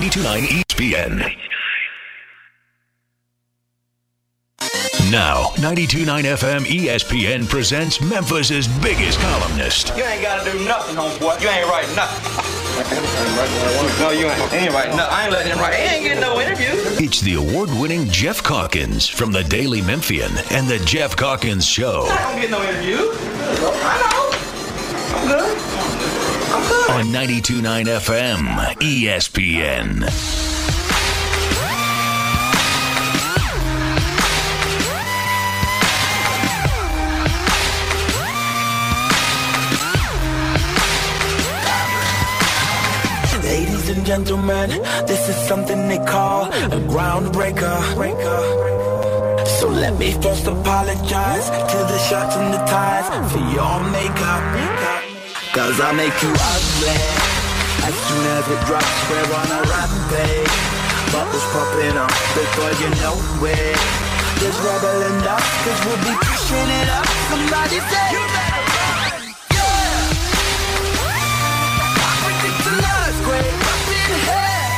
92.9 ESPN. Now, 92.9 FM ESPN presents Memphis's biggest columnist. You ain't got to do nothing, homeboy. You ain't writing nothing. No, you ain't. Ain't writing nothing. I ain't letting him write. He ain't getting no interview. It's the award-winning Jeff Calkins from the Daily Memphian and the Jeff Calkins Show. I don't get no interview. I know. I'm good. On 92.9 FM, ESPN. Ladies and gentlemen, this is something they call a groundbreaker. So let me first apologize to the shirts and the ties for your makeup. 'Cause I make you ugly as soon as it drops. We're on a rampage, bubbles popping up before you know it. There's rubble and dust, 'cause we'll be pushing it up. Somebody say you better run, yeah. I predict an earthquake up in here,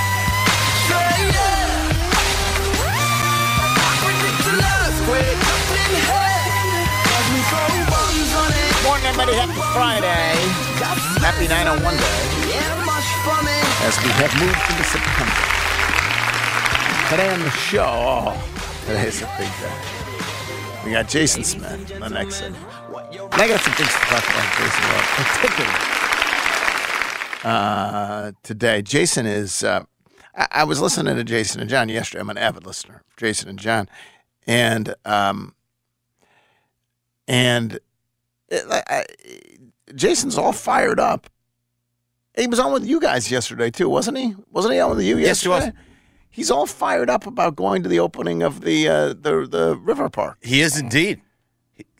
say yeah. I predict an earthquake up in here, 'cause we throw bombs on it. Morning, everybody. Happy Friday. Happy 901 day. As we have moved into September. Today on the show, today's a big day. We got Jason Smith, the next one. And I got some things to talk about Jason, particularly today. Jason is, I was listening to Jason and John yesterday. I'm an avid listener of Jason and John. And Jason's all fired up. He was on with you guys yesterday, too, wasn't he? Wasn't he on with you yesterday? Yes, he was. He's all fired up about going to the opening of the River Park. He is indeed.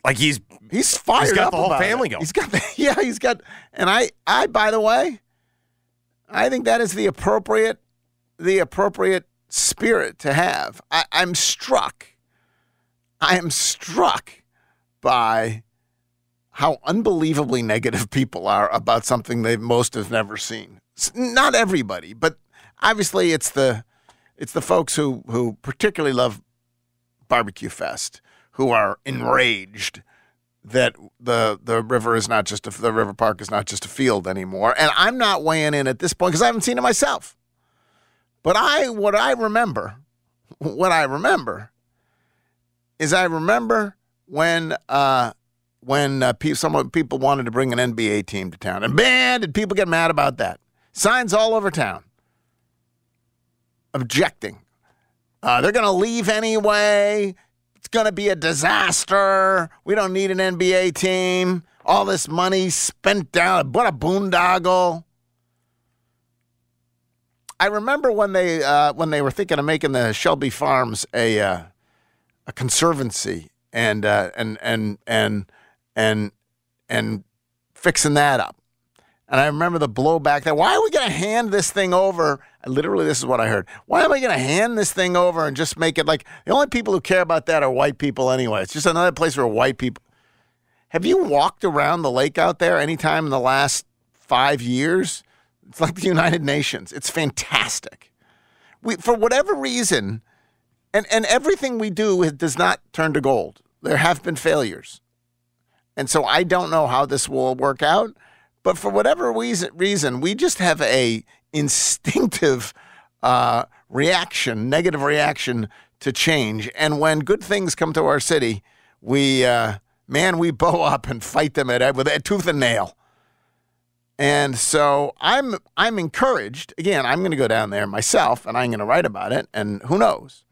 Like, he's fired up. He's got the whole family going. And I, by the way, I think that is the appropriate spirit to have. I am struck by how unbelievably negative people are about something they most have never seen. Not everybody, but obviously it's the folks who particularly love Barbecue Fest who are enraged that the River Park is not just a field anymore. And I'm not weighing in at this point because I haven't seen it myself. But I remember when people wanted to bring an NBA team to town. And man, did people get mad about that. Signs all over town. Objecting. They're going to leave anyway. It's going to be a disaster. We don't need an NBA team. All this money spent down. What a boondoggle. I remember when they were thinking of making the Shelby Farms a conservancy and fixing that up. And I remember the blowback that, why are we going to hand this thing over? Literally, this is what I heard. Why am I going to hand this thing over and just make it like, the only people who care about that are white people anyway. It's just another place where white people. Have you walked around the lake out there anytime in the last 5 years? It's like the United Nations. It's fantastic. We, for whatever reason, and everything we do does not turn to gold. There have been failures. And so I don't know how this will work out. But for whatever reason, we just have a instinctive negative reaction to change. And when good things come to our city, we bow up and fight them with a tooth and nail. And so I'm encouraged. Again, I'm going to go down there myself, and I'm going to write about it, and who knows.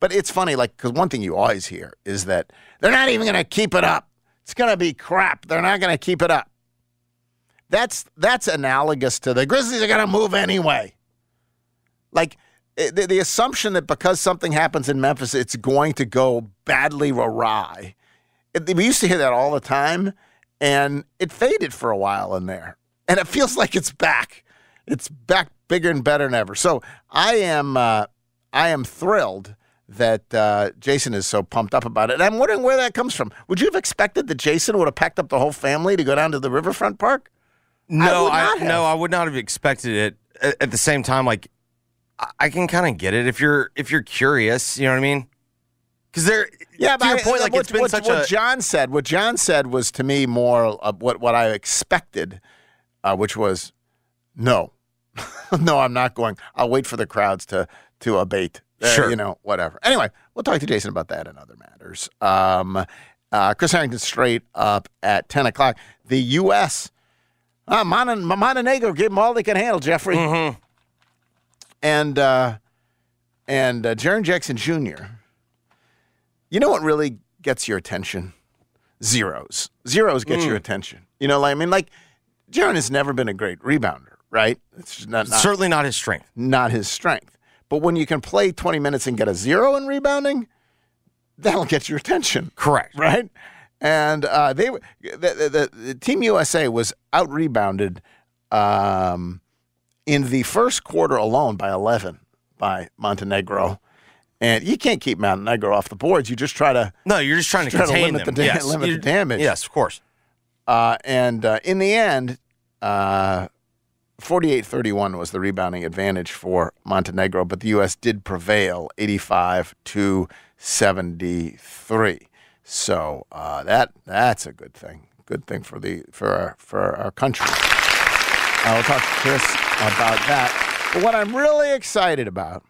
But it's funny, like, because one thing you always hear is that they're not even going to keep it up. It's going to be crap. They're not going to keep it up. That's analogous to the Grizzlies are going to move anyway. Like, the assumption that because something happens in Memphis, it's going to go badly awry. We used to hear that all the time, and it faded for a while in there. And it feels like it's back. It's back bigger and better than ever. So I am thrilled that Jason is so pumped up about it. And I'm wondering where that comes from. Would you have expected that Jason would have packed up the whole family to go down to the Riverfront Park? No, I would not have expected it. At the same time, like, I can kind of get it if you're curious, you know what I mean? Because there, yeah, to your point, like it's been such a. What John said was to me more what I expected, which was, no, no, I'm not going. I'll wait for the crowds to abate. Sure, you know, whatever. Anyway, we'll talk to Jason about that and other matters. Chris Harrington straight up at 10:00. The U.S. Montenegro gave them all they could handle, Jeffrey. Mm-hmm. And Jaren Jackson Jr. You know what really gets your attention? Zeros. Zeros get your attention. You know, I mean, like, Jaren has never been a great rebounder, right? It's just not certainly not his strength. Not his strength. But when you can play 20 minutes and get a zero in rebounding, that'll get your attention. Correct. Right? And the Team USA was out-rebounded in the first quarter alone by 11 by Montenegro. And you can't keep Montenegro off the boards. You just try to... No, you're just trying to contain them. Limit the damage. Yes, of course. And in the end, 48-31 was the rebounding advantage for Montenegro, but the U.S. did prevail 85-73. So that's a good thing. Good thing for our country. We'll talk to Chris about that. But what I'm really excited about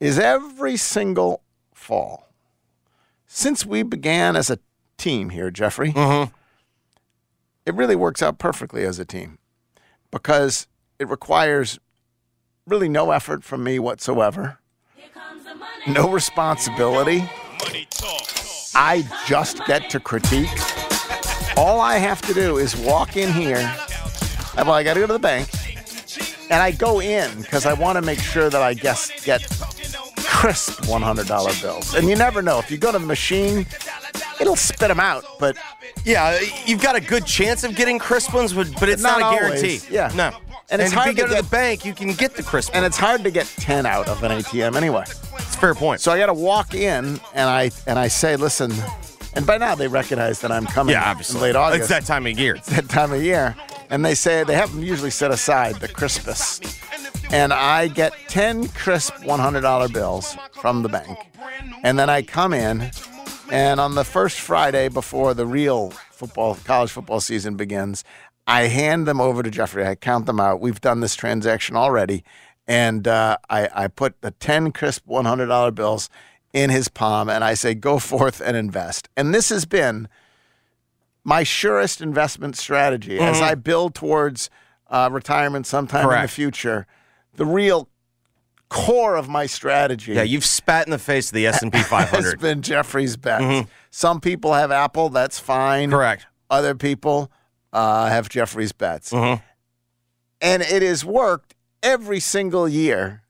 is every single fall, since we began as a team here, Jeffrey, it really works out perfectly as a team because it requires really no effort from me whatsoever, no responsibility. I just get to critique. All I have to do is walk in here. Well, I got to go to the bank. And I go in because I want to make sure that I get crisp $100 bills. And you never know. If you go to the machine, it'll spit them out. But yeah, you've got a good chance of getting crisp ones, but it's not a guarantee. Always. Yeah. No. And it's hard if you go to the bank, you can get the crisp ones. And it's hard to get 10 out of an ATM anyway. It's a fair point. So I got to walk in, and I say, listen, and by now they recognize that I'm coming in late August. It's that time of year. It's that time of year. And they say they have them usually set aside, the Crispus. And I get 10 crisp $100 bills from the bank. And then I come in, and on the first Friday before the real college football season begins, I hand them over to Jeffrey. I count them out. We've done this transaction already. And I put the 10 crisp $100 bills in his palm, and I say, go forth and invest. And this has been my surest investment strategy as I build towards retirement sometime in the future. The real core of my strategy. Yeah, you've spat in the face of the S&P 500. Has been Jeffrey's bets. Mm-hmm. Some people have Apple. That's fine. Correct. Other people have Jeffrey's bets. Mm-hmm. And it has worked every single year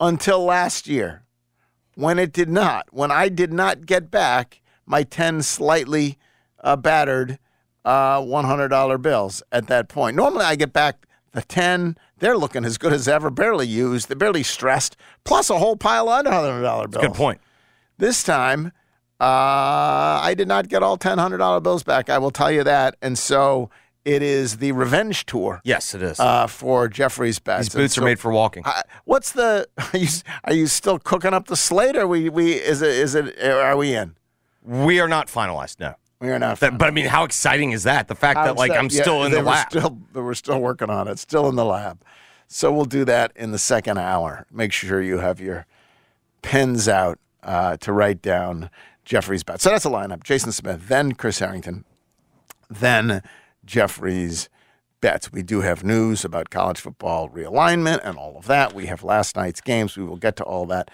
until last year when it did not. When I did not get back my 10 slightly... battered $100 bills at that point. Normally I get back the 10. They're looking as good as ever, barely used. They're barely stressed, plus a whole pile of $100 bills. Good point. This time, I did not get all $100 bills back. I will tell you that. And so it is the revenge tour. Yes, it is. For Jeffrey's best. His boots are made for walking. Are you still cooking up the slate? Or are we in? We are not finalized, no. We are not. But I mean, how exciting is that? The fact that I'm still in the lab. We're still working on it. Still in the lab. So we'll do that in the second hour. Make sure you have your pens out to write down Jeffrey's bets. So that's a lineup. Jason Smith, then Chris Harrington, then Jeffrey's bets. We do have news about college football realignment and all of that. We have last night's games. We will get to all that.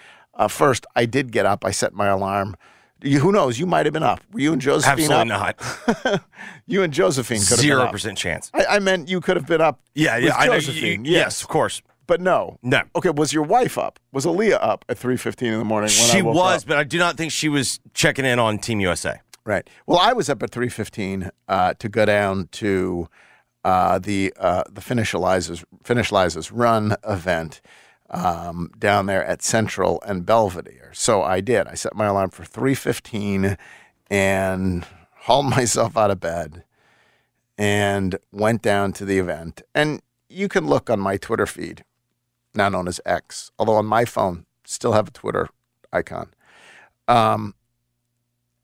First, I did get up. I set my alarm. Who knows? You might have been up. Were you and Josephine up? Absolutely not. You and Josephine could have been up. 0% chance. I meant you could have been up with Josephine. Yes, of course. But no. No. Okay, was your wife up? Was Aaliyah up at 3:15 in the morning when I woke up? But I do not think she was checking in on Team USA. Right. Well, I was up at 3:15 to go down to the Finish Eliza's Run event. Down there at Central and Belvedere. So I did. I set my alarm for 3:15 and hauled myself out of bed and went down to the event. And you can look on my Twitter feed now known as X, although on my phone, still have a Twitter icon.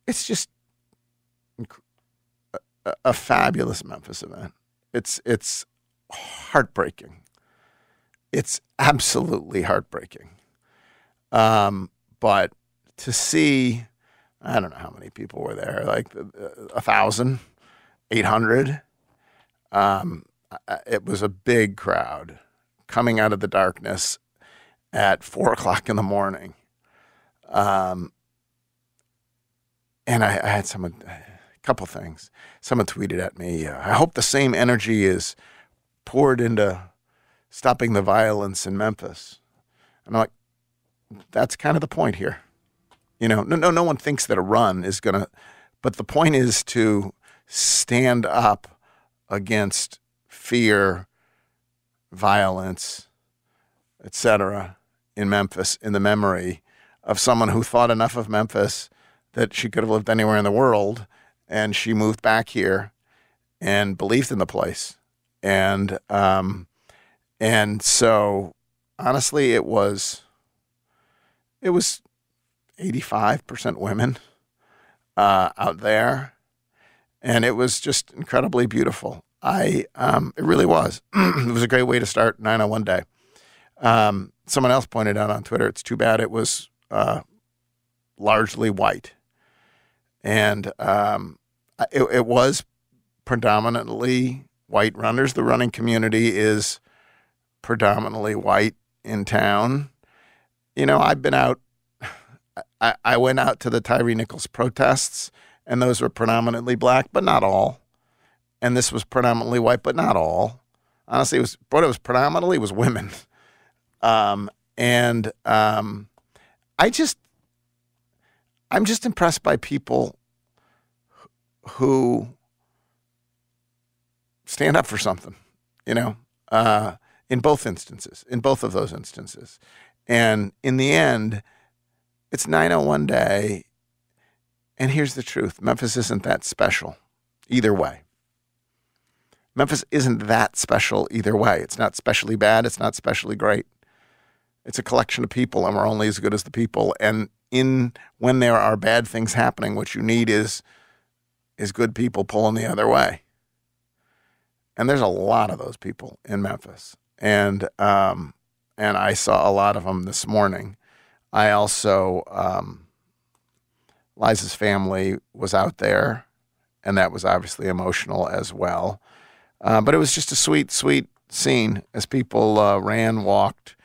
It's just a fabulous Memphis event. It's heartbreaking. It's absolutely heartbreaking. But to see, I don't know how many people were there, like 1,000, 800. It was a big crowd coming out of the darkness at 4 o'clock in the morning. And I had someone, a couple things. Someone tweeted at me, I hope the same energy is poured into stopping the violence in Memphis. And I'm like, that's kind of the point here. You know, no one thinks that a run is going to, but the point is to stand up against fear, violence, etc., in Memphis, in the memory of someone who thought enough of Memphis that she could have lived anywhere in the world, and she moved back here and believed in the place. And so, honestly, it was 85% women out there, and it was just incredibly beautiful. It really was. It was a great way to start 901 Day. Someone else pointed out on Twitter, it's too bad it was largely white. And it was predominantly white runners. The running community is predominantly white in town. You know, I've been out. I went out to the Tyree Nichols protests, and those were predominantly black, but not all. And this was predominantly white, but not all. Honestly, it was predominantly women. I'm just impressed by people who stand up for something, you know, in both of those instances. And in the end, it's 901 Day. And here's the truth. Memphis isn't that special either way. Memphis isn't that special either way. It's not specially bad. It's not specially great. It's a collection of people, and we're only as good as the people. And when there are bad things happening, what you need is good people pulling the other way. And there's a lot of those people in Memphis. And I saw a lot of them this morning. I also, Liza's family was out there, and that was obviously emotional as well. But it was just a sweet, sweet scene as people ran, walked,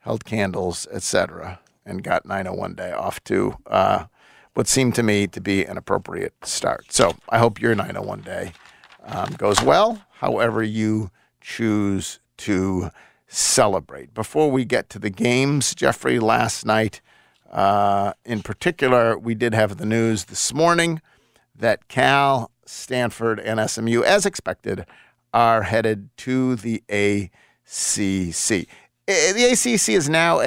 held candles, etc., and got 901 Day off to what seemed to me to be an appropriate start. So I hope your 901 Day goes well, however you choose to celebrate. Before we get to the games, Jeffrey, last night in particular, we did have the news this morning that Cal, Stanford, and SMU, as expected, are headed to the ACC. The ACC is now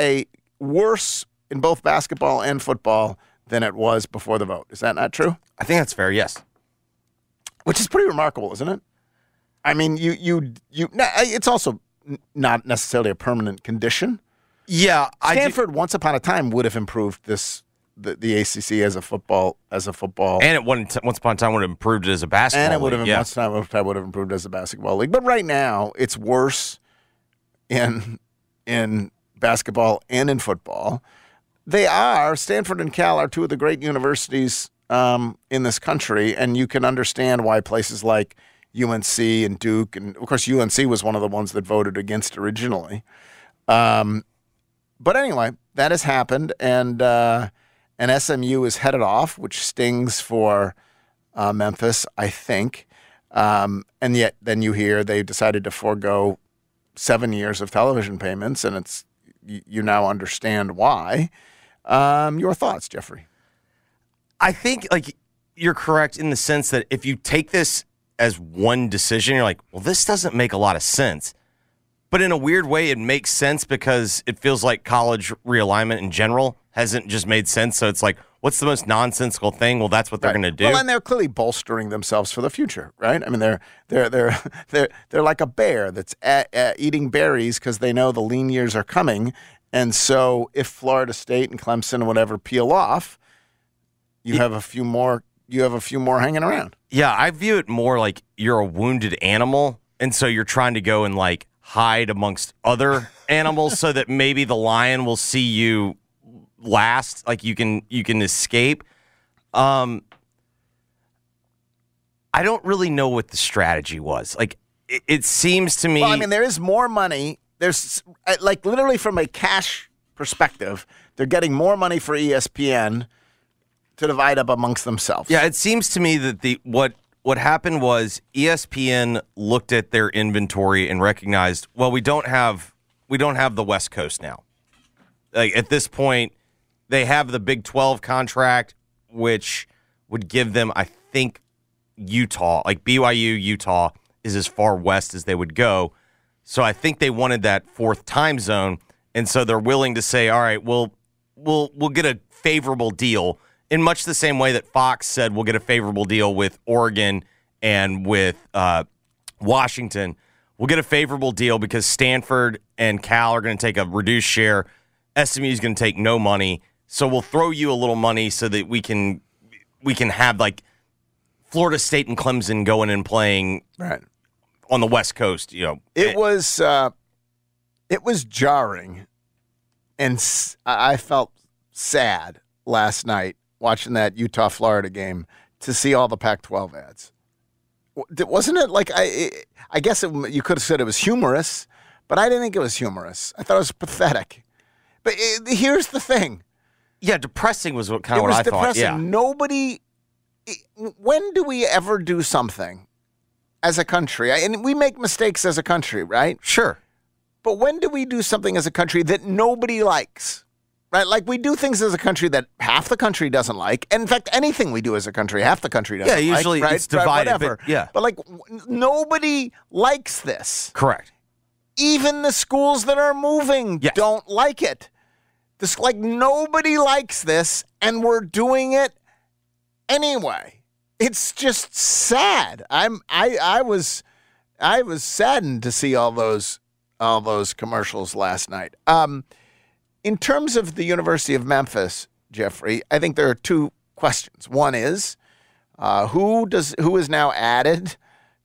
worse in both basketball and football than it was before the vote. Is that not true? I think that's fair, yes. Which is pretty remarkable, isn't it? I mean, it's also not necessarily a permanent condition. Yeah. Stanford, once upon a time, would have improved this. The ACC as a football, and it once upon a time would have improved it as a basketball league. And it would have improved as a basketball league. But right now, it's worse in basketball and in football. Stanford and Cal are two of the great universities in this country, and you can understand why places like UNC and Duke, and of course UNC was one of the ones that voted against originally. But anyway, that has happened, and SMU is headed off, which stings for Memphis, I think. And yet then you hear they decided to forego 7 years of television payments, and you now understand why. Your thoughts, Jeffrey? I think you're correct in the sense that if you take this as one decision, you're like, well, this doesn't make a lot of sense. But in a weird way, it makes sense because it feels like college realignment in general hasn't just made sense. So it's like, what's the most nonsensical thing? Well, that's what they're going to do. Well, and they're clearly bolstering themselves for the future, right? I mean, they're like a bear that's eating berries because they know the lean years are coming. And so if Florida State and Clemson and whatever peel off, you have a few more hanging around. Yeah, I view it more like you're a wounded animal, and so you're trying to go and like hide amongst other animals so that maybe the lion will see you last, like you can escape. I don't really know what the strategy was. Like it seems to me. Well, I mean, there is more money. There's like literally from a cash perspective, they're getting more money for ESPN to divide up amongst themselves. Yeah, it seems to me that what happened was ESPN looked at their inventory and recognized, well, we don't have the West Coast now. Like at this point, they have the Big 12 contract, which would give them, I think, Utah. Like BYU, Utah is as far west as they would go. So I think they wanted that fourth time zone, and so they're willing to say, all right, we'll get a favorable deal in much the same way that Fox said we'll get a favorable deal with Oregon and with Washington. We'll get a favorable deal because Stanford and Cal are going to take a reduced share. SMU is going to take no money, so we'll throw you a little money so that we can have like Florida State and Clemson going and playing right on the West Coast, you know. It was jarring, and I felt sad last night watching that Utah-Florida game to see all the Pac-12 ads. Wasn't it like I guess you could have said it was humorous, but I didn't think it was humorous. I thought it was pathetic. But here's the thing. Yeah, depressing was what I thought. It was depressing. Yeah. When do we ever do something as a country? And we make mistakes as a country, right? Sure. But when do we do something as a country that nobody likes? Right? Like we do things as a country that half the country doesn't like. And in fact, anything we do as a country, half the country doesn't like. Yeah, usually like, right? It's divided. Right, whatever. Yeah. But like nobody likes this. Correct. Even the schools that are moving don't like it. This, like, nobody likes this, and we're doing it anyway. It's just sad. I was saddened to see all those commercials last night. In terms of the University of Memphis, Jeffrey, I think there are two questions. One is who is now added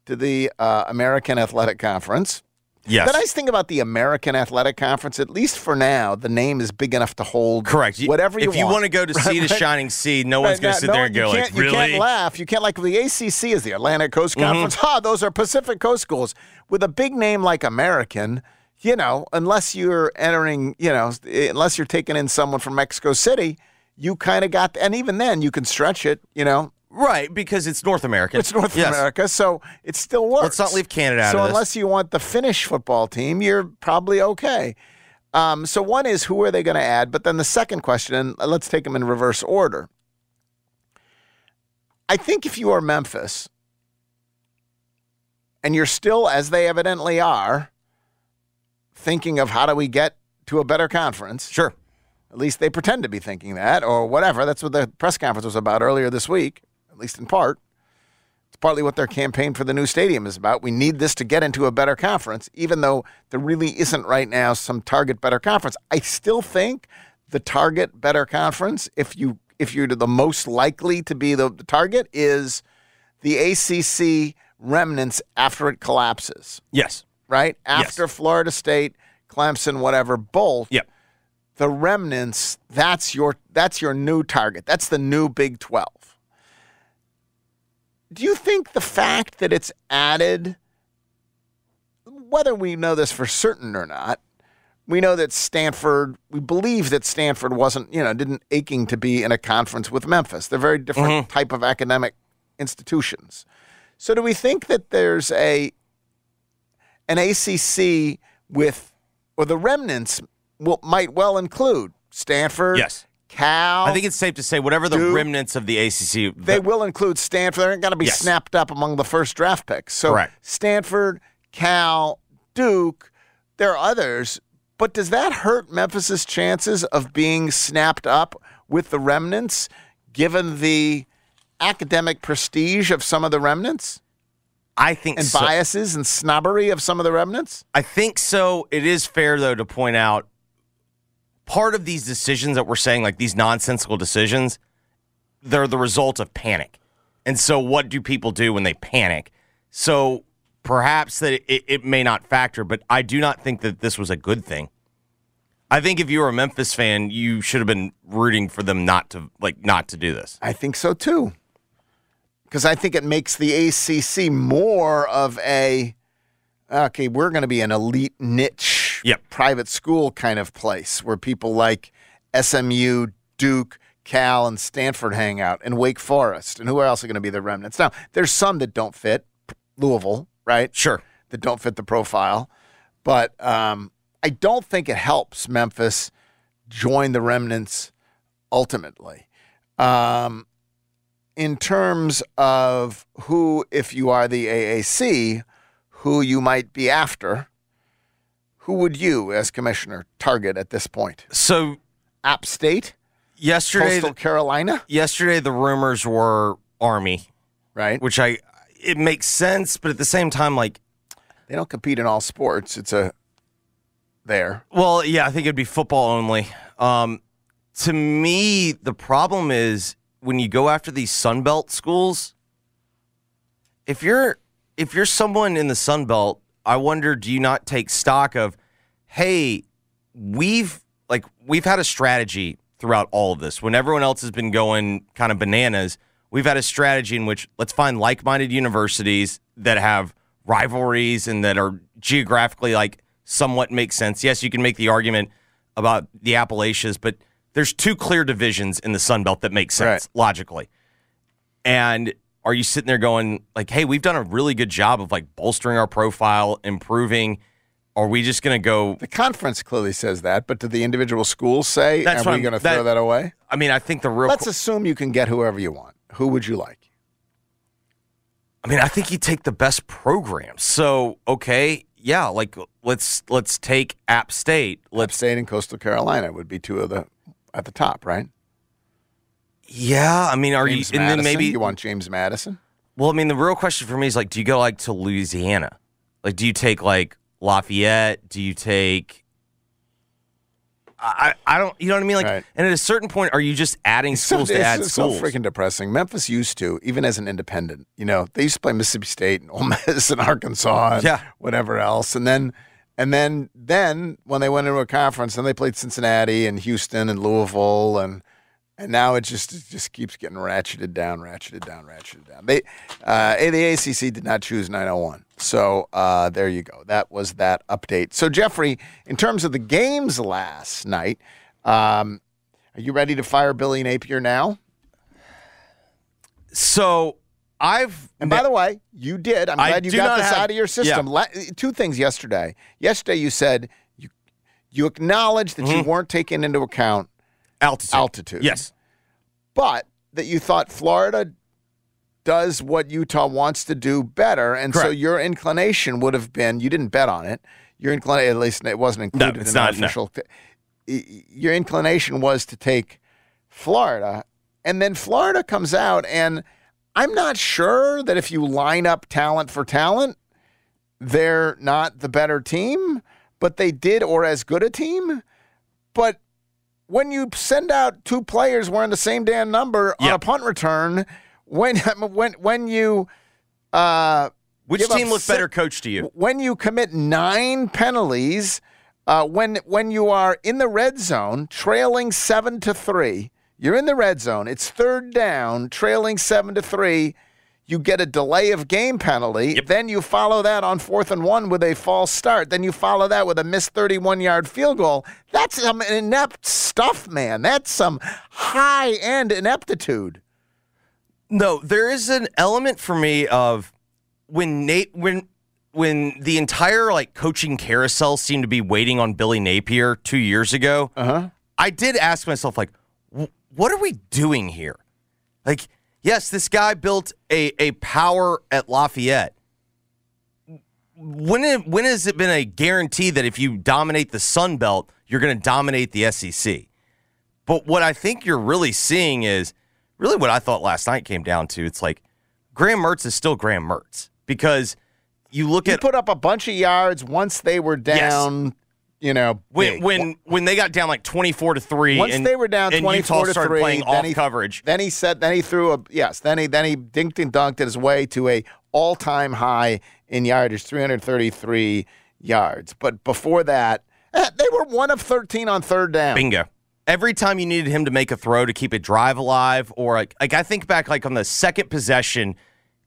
to the American Athletic Conference. Yes. The nice thing about the American Athletic Conference, at least for now, the name is big enough to hold whatever you want. If you want to go to see the Shining Sea, no one's going to sit there and go, like, really? You can't laugh. You can't, like, the ACC is the Atlantic Coast Conference. Mm-hmm. Those are Pacific Coast schools. With a big name like American, you know, unless you're entering, you know, unless you're taking in someone from Mexico City, you kind of got, and even then you can stretch it, you know. Right, because it's North America. It's North America, so it still works. Let's not leave Canada out of this. So unless you want the Finnish football team, you're probably okay. So one is, who are they going to add? But then the second question, and let's take them in reverse order. I think if you are Memphis, and you're still, as they evidently are, thinking of how do we get to a better conference. Sure. At least they pretend to be thinking that or whatever. That's what the press conference was about earlier this week, at least in part. It's partly what their campaign for the new stadium is about. We need this to get into a better conference, even though there really isn't right now some target better conference. I still think the target better conference, if you're the most likely to be the target, is the ACC remnants after it collapses. Yes. Right? After Florida State, Clemson, whatever, both. Yep. The remnants, that's your new target. That's the new Big 12. Do you think the fact that it's added, whether we know this for certain or not, we know that Stanford, we believe that Stanford wasn't, you know, didn't aching to be in a conference with Memphis. They're very different type of academic institutions. So do we think that there's an ACC with, or the remnants might well include Stanford, Cal. I think it's safe to say whatever the Duke, remnants of the ACC. They will include Stanford. They're not going to be snapped up among the first draft picks. So Stanford, Cal, Duke, there are others. But does that hurt Memphis's chances of being snapped up with the remnants? given the academic prestige of some of the remnants? I think so. And biases and snobbery of some of the remnants? I think so. It is fair, though, to point out part of these decisions that we're saying, like these nonsensical decisions, they're the result of panic. And so what do people do when they panic? So perhaps that it may not factor, but I do not think that this was a good thing. I think if you were a Memphis fan, you should have been rooting for them not to do this. I think so, too. Because I think it makes the ACC more of a, okay, we're going to be an elite niche private school kind of place where people like SMU, Duke, Cal, and Stanford hang out, and Wake Forest, and who else are going to be the remnants? Now, there's some that don't fit, Louisville, right? Sure. That don't fit the profile. But I don't think it helps Memphis join the remnants ultimately. In terms of who, if you are the AAC, who you might be after, who would you, as commissioner, target at this point? So, App State? Yesterday, Coastal Carolina? Yesterday, the rumors were Army. Right. Which it makes sense, but at the same time, like... They don't compete in all sports. It's a... There. Well, yeah, I think it'd be football only. To me, the problem is... when you go after these Sun Belt schools, if you're someone in the Sun Belt, I wonder, do you not take stock of, hey, we've had a strategy throughout all of this. When everyone else has been going kind of bananas, we've had a strategy in which let's find like-minded universities that have rivalries and that are geographically like somewhat make sense. Yes, you can make the argument about the Appalachians, but there's two clear divisions in the Sun Belt that make sense, logically. And are you sitting there going, like, hey, we've done a really good job of, like, bolstering our profile, improving. Are we just going to go? The conference clearly says that, but do the individual schools say, are we going to throw that away? I mean, I think the real... Let's assume you can get whoever you want. Who would you like? I mean, I think you take the best programs. So, okay... Yeah, like let's take App State. App State and Coastal Carolina would be two of the at the top, right? Yeah, I mean, then maybe you want James Madison? Well, I mean, the real question for me is like, do you go like to Louisiana? Like, do you take like Lafayette? Do you take? I don't, you know what I mean? Like, right. And at a certain point, are you just adding schools to add schools? It's so freaking depressing. Memphis used to, even as an independent, you know, they used to play Mississippi State and Ole Miss and Arkansas and whatever else. And then when they went into a conference, then they played Cincinnati and Houston and Louisville, and now it just keeps getting ratcheted down. The ACC did not choose 901. So there you go. That was that update. So, Jeffrey, in terms of the games last night, are you ready to fire Billy Napier now? So I've... And by the way, you did. I'm glad you got this out of your system. Yeah. Two things yesterday. Yesterday you said you acknowledged that you weren't taking into account altitude. Yes. But that you thought Florida... does what Utah wants to do better, and correct. So your inclination would have been, you didn't bet on it, your inclination, at least it wasn't included in the official, your inclination was to take Florida, and then Florida comes out, and I'm not sure that if you line up talent for talent, they're not the better team, but they did, or as good a team, but when you send out two players wearing the same damn number on a punt return... When you which team looks better coached to you? When you commit 9 penalties, when you are in the red zone, trailing 7-3, you're in the red zone. It's 3rd down, trailing 7-3. You get a delay of game penalty. Yep. Then you follow that on 4th and 1 with a false start. Then you follow that with a missed 31-yard field goal. That's some inept stuff, man. That's some high-end ineptitude. No, there is an element for me of when the entire like coaching carousel seemed to be waiting on Billy Napier 2 years ago. Uh-huh. I did ask myself, like, what are we doing here? Like, yes, this guy built a power at Lafayette. When has it been a guarantee that if you dominate the Sun Belt, you're going to dominate the SEC? But what I think you're really seeing is really what I thought last night came down to, it's like Graham Mertz is still Graham Mertz because you look at – he put up a bunch of yards once they were down – you know, when they got down like 24-3, once and, they were down 24-3, playing off coverage. Then he said, then he dinked and dunked his way to a all-time high in yardage, 333 yards. But before that, they were 1 of 13 on third down. Bingo. Every time you needed him to make a throw to keep a drive alive, or like I think back like on the second possession,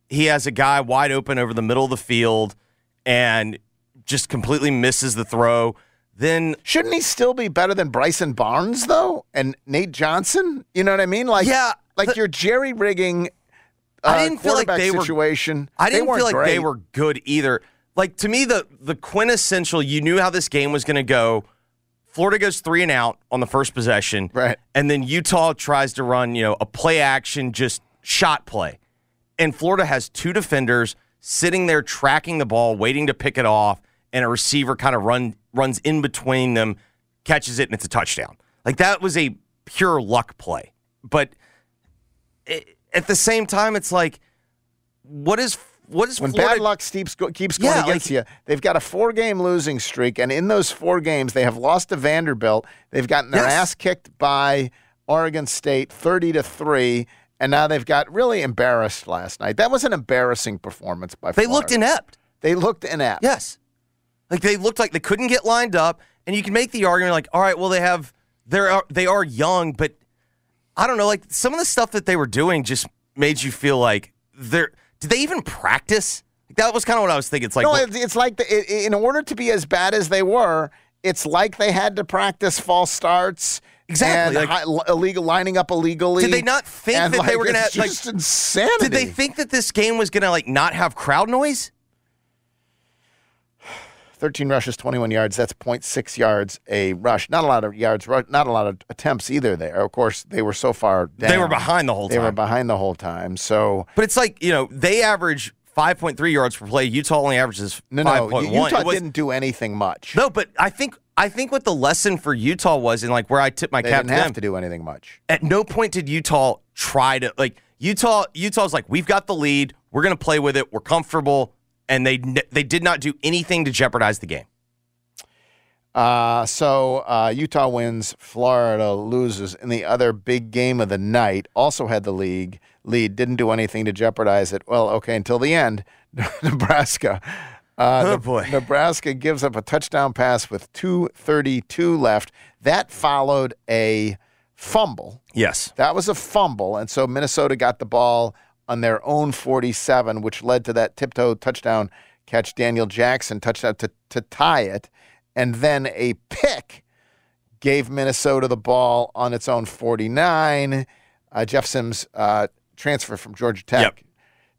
he has a guy wide open over the middle of the field and just completely misses the throw. Then shouldn't he still be better than Bryson Barnes though, and Nate Johnson? You know what I mean? Like, yeah, like you're jerry rigging. I didn't feel like they situation. I didn't feel like they were good either. Like to me, the quintessential. You knew how this game was going to go. Florida goes 3 and out on the first possession, right? And then Utah tries to run, you know, a play action, just shot play, and Florida has two defenders sitting there tracking the ball, waiting to pick it off, and a receiver kind of runs in between them, catches it, and it's a touchdown. Like, that was a pure luck play. But at the same time, it's like, what is when Florida, bad luck keeps going against you, they've got a 4-game losing streak, and in those 4 games, they have lost to Vanderbilt. They've gotten their ass kicked by Oregon State 30-3, and now they've got really embarrassed last night. That was an embarrassing performance by Florida. They looked inept. They looked inept. Yes. Like, they looked like they couldn't get lined up, and you can make the argument like, all right, well, they are young, but I don't know, like some of the stuff that they were doing just made you feel like did they even practice? Like, that was kind of what I was thinking. It's like, no, it's like in order to be as bad as they were, it's like they had to practice false starts. Exactly, and like, lining up illegally. Did they not think that like, they were going to have just like insanity? Did they think that this game was going to like not have crowd noise? 13 rushes, 21 yards. That's 0.6 yards a rush. Not a lot of yards, not a lot of attempts either there. Of course, they were so far down. They were behind the whole time. So, but it's like, you know, they average 5.3 yards per play. Utah only averages 5.1. No, Utah didn't do anything much. No, but I think what the lesson for Utah was, and like where I tipped my cap to them. They didn't have to do anything much. At no point did Utah try to, like, Utah's like, we've got the lead. We're going to play with it. We're comfortable. And they did not do anything to jeopardize the game. So Utah wins, Florida loses, and the other big game of the night also had the league lead, didn't do anything to jeopardize it. Well, okay, until the end, Nebraska. Nebraska gives up a touchdown pass with 2:32 left. That followed a fumble. Yes. That was a fumble, and so Minnesota got the ball on their own 47, which led to that tiptoe touchdown catch. Daniel Jackson touchdown to tie it, and then a pick gave Minnesota the ball on its own 49. Jeff Sims, transfer from Georgia Tech.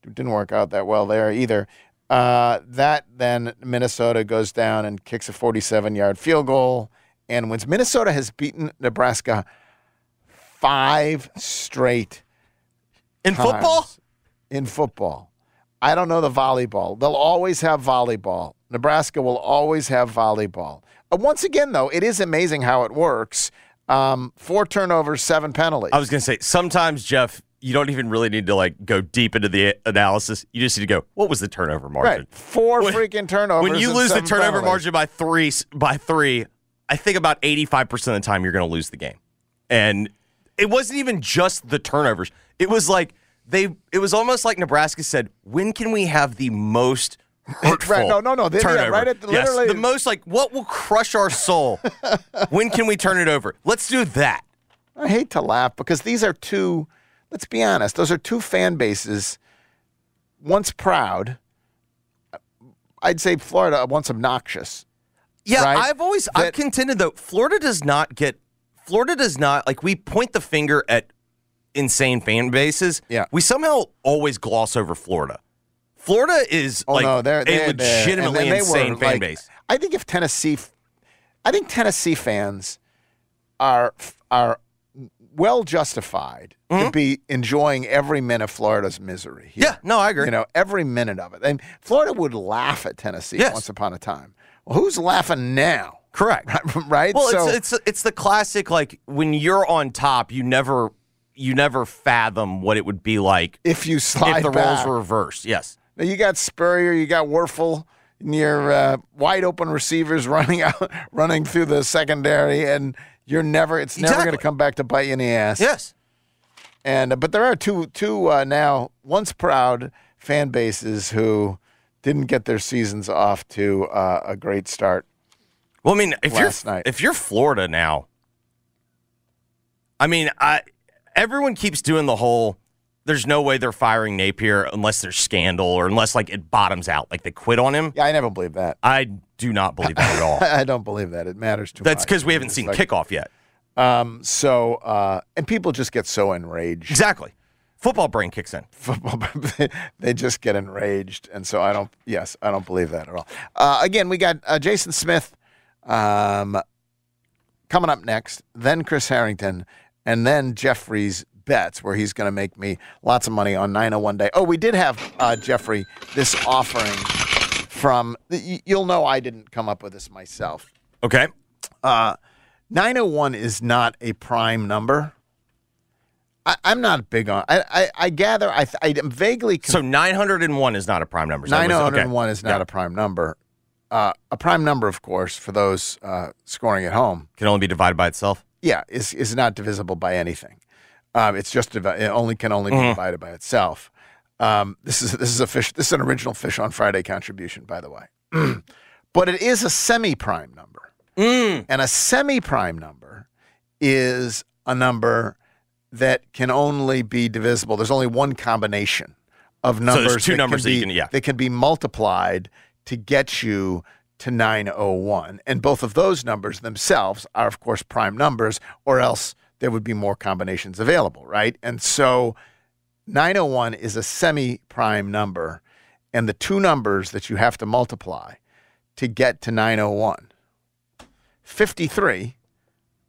Yep. Didn't work out that well there either. Then Minnesota goes down and kicks a 47-yard field goal and wins. Minnesota has beaten Nebraska 5 straight times. Football? In football. I don't know the volleyball. They'll always have volleyball. Nebraska will always have volleyball. Once again, though, it is amazing how it works. 4 turnovers, 7 penalties. I was going to say, sometimes, Jeff, you don't even really need to, like, go deep into the analysis. You just need to go, what was the turnover margin? Right. 4 freaking turnovers. When you lose the turnover margin by three, I think about 85% of the time you're going to lose the game. And it wasn't even just the turnovers. It was like it was almost like Nebraska said, when can we have the most hurtful turnover? Yeah, right at the, literally. The most, like, what will crush our soul? When can we turn it over? Let's do that. I hate to laugh because these are two, let's be honest, those are two fan bases, once proud, I'd say Florida once obnoxious. Yeah, right? I've contended, though, Florida does not, like, we point the finger at insane fan bases. Yeah. We somehow always gloss over Florida. Florida is they're legitimately insane fan base. I think I think Tennessee fans are well justified to be enjoying every minute of Florida's misery here. Yeah, no, I agree. You know, every minute of it. And Florida would laugh at Tennessee once upon a time. Well, who's laughing now? Correct. Right? Well, so, it's the classic, like, when you're on top, you never you never fathom what it would be like if the roles were reversed. Yes. Now you got Spurrier, you got Werfel, near wide open receivers running through the secondary, and it's never going to come back to bite you in the ass. Yes. And but there are two now once proud fan bases who didn't get their seasons off to a great start. Well, I mean, if you're Florida now, I mean, everyone keeps doing the whole, there's no way they're firing Napier unless there's scandal or unless, like, it bottoms out, like they quit on him. Yeah, I never believe that. I do not believe that at all. I don't believe that. It matters too much. That's because we haven't seen kickoff yet. And people just get so enraged. Exactly. Football brain kicks in. They just get enraged. And so I don't believe that at all. Again, we got Jason Smith coming up next, then Chris Harrington, and then Jeffrey's Bets, where he's going to make me lots of money on 901 day. Oh, we did have, Jeffrey, this offering from, you'll know I didn't come up with this myself. Okay. 901 is not a prime number. I'm not big on. I gather. I'm vaguely. So 901 is not a prime number. 901 is not a prime number. A prime number, of course, for those scoring at home, can only be divided by itself. Yeah, is not divisible by anything. It's just it can only be divided by itself. This is a fish. This is an original Fish on Friday contribution, by the way. But it is a semi-prime number, and a semi-prime number is a number that can only be divisible. There's only one combination of numbers. So there's two numbers that can be multiplied to get you to 901. And both of those numbers themselves are, of course, prime numbers, or else there would be more combinations available, right? And so 901 is a semi-prime number, and the two numbers that you have to multiply to get to 901, 53,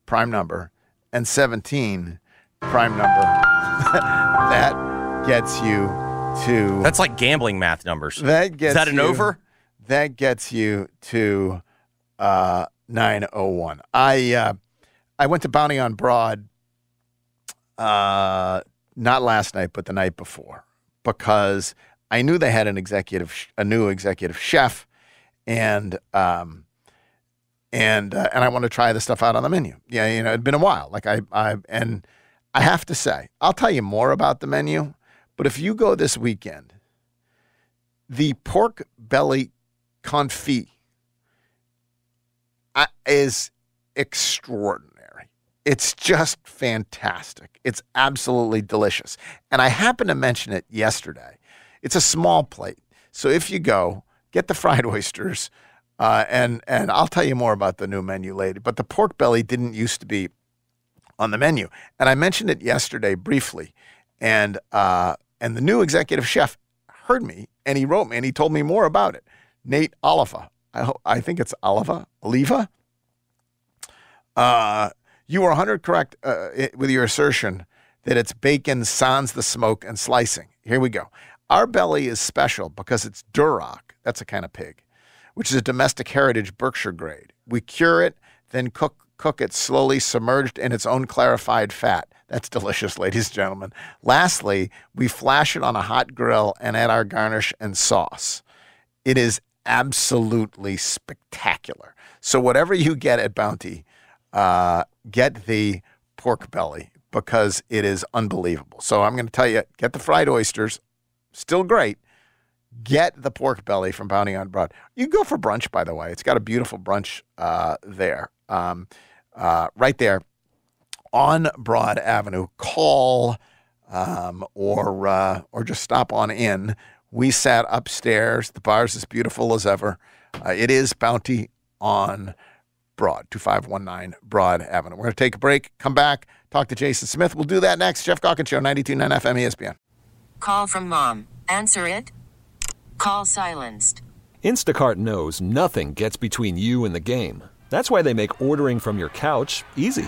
prime number, and 17, prime number. That gets you to... That's like gambling math numbers. Is that an over? That gets you to 901. I went to Bounty on Broad not last night, but the night before, because I knew they had a new executive chef, and I wanted to try the stuff out on the menu. Yeah, you know, it'd been a while. Like I have to say, I'll tell you more about the menu, but if you go this weekend, the pork belly confit is extraordinary. It's just fantastic. It's absolutely delicious. And I happened to mention it yesterday. It's a small plate. So if you go, get the fried oysters, and I'll tell you more about the new menu later. But the pork belly didn't used to be on the menu. And I mentioned it yesterday briefly. And the new executive chef heard me, and he wrote me, and he told me more about it. Nate Oliva. I think it's Oliva. You were 100% correct with your assertion that it's bacon sans the smoke and slicing. Here we go. Our belly is special because it's Duroc. That's a kind of pig, which is a domestic heritage Berkshire grade. We cure it, then cook it slowly, submerged in its own clarified fat. That's delicious, ladies and gentlemen. Lastly, we flash it on a hot grill and add our garnish and sauce. It is absolutely spectacular. So whatever you get at Bounty, get the pork belly because it is unbelievable. So I'm going to tell you, get the fried oysters, still great. Get the pork belly from Bounty on Broad. You can go for brunch, by the way. It's got a beautiful brunch there. Right there on Broad Avenue. Call or just stop on in. We sat upstairs. The bar's as beautiful as ever. It is Bounty on Broad, 2519 Broad Avenue. We're going to take a break, come back, talk to Jason Smith. We'll do that next. Jeff Calkins Show, 92.9 FM ESPN. Call from mom. Answer it. Call silenced. Instacart knows nothing gets between you and the game. That's why they make ordering from your couch easy.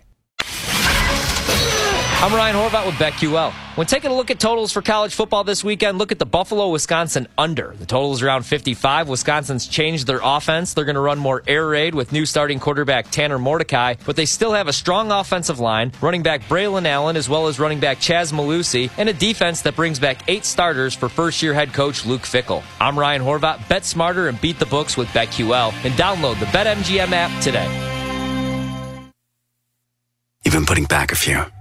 I'm Ryan Horvath with BetQL. When taking a look at totals for college football this weekend, look at the Buffalo-Wisconsin under. The total is around 55. Wisconsin's changed their offense. They're going to run more air raid with new starting quarterback Tanner Mordecai, but they still have a strong offensive line, running back Braylon Allen as well as running back Chaz Malusi, and a defense that brings back 8 starters for first-year head coach Luke Fickell. I'm Ryan Horvath. Bet smarter and beat the books with BetQL, and download the BetMGM app today. You've been putting back a few.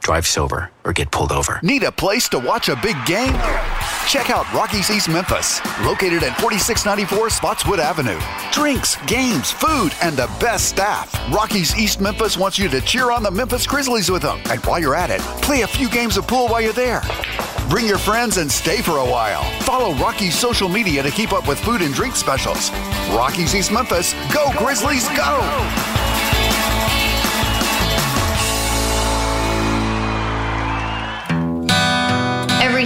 Drive sober or get pulled over. Need a place to watch a big game? Check out Rockies East Memphis, located at 4694 Spotswood Avenue. Drinks, games, food, and the best staff. Rockies East Memphis wants you to cheer on the Memphis Grizzlies with them. And while you're at it, play a few games of pool while you're there. Bring your friends and stay for a while. Follow Rockies social media to keep up with food and drink specials. Rockies East Memphis, go Grizzlies, go!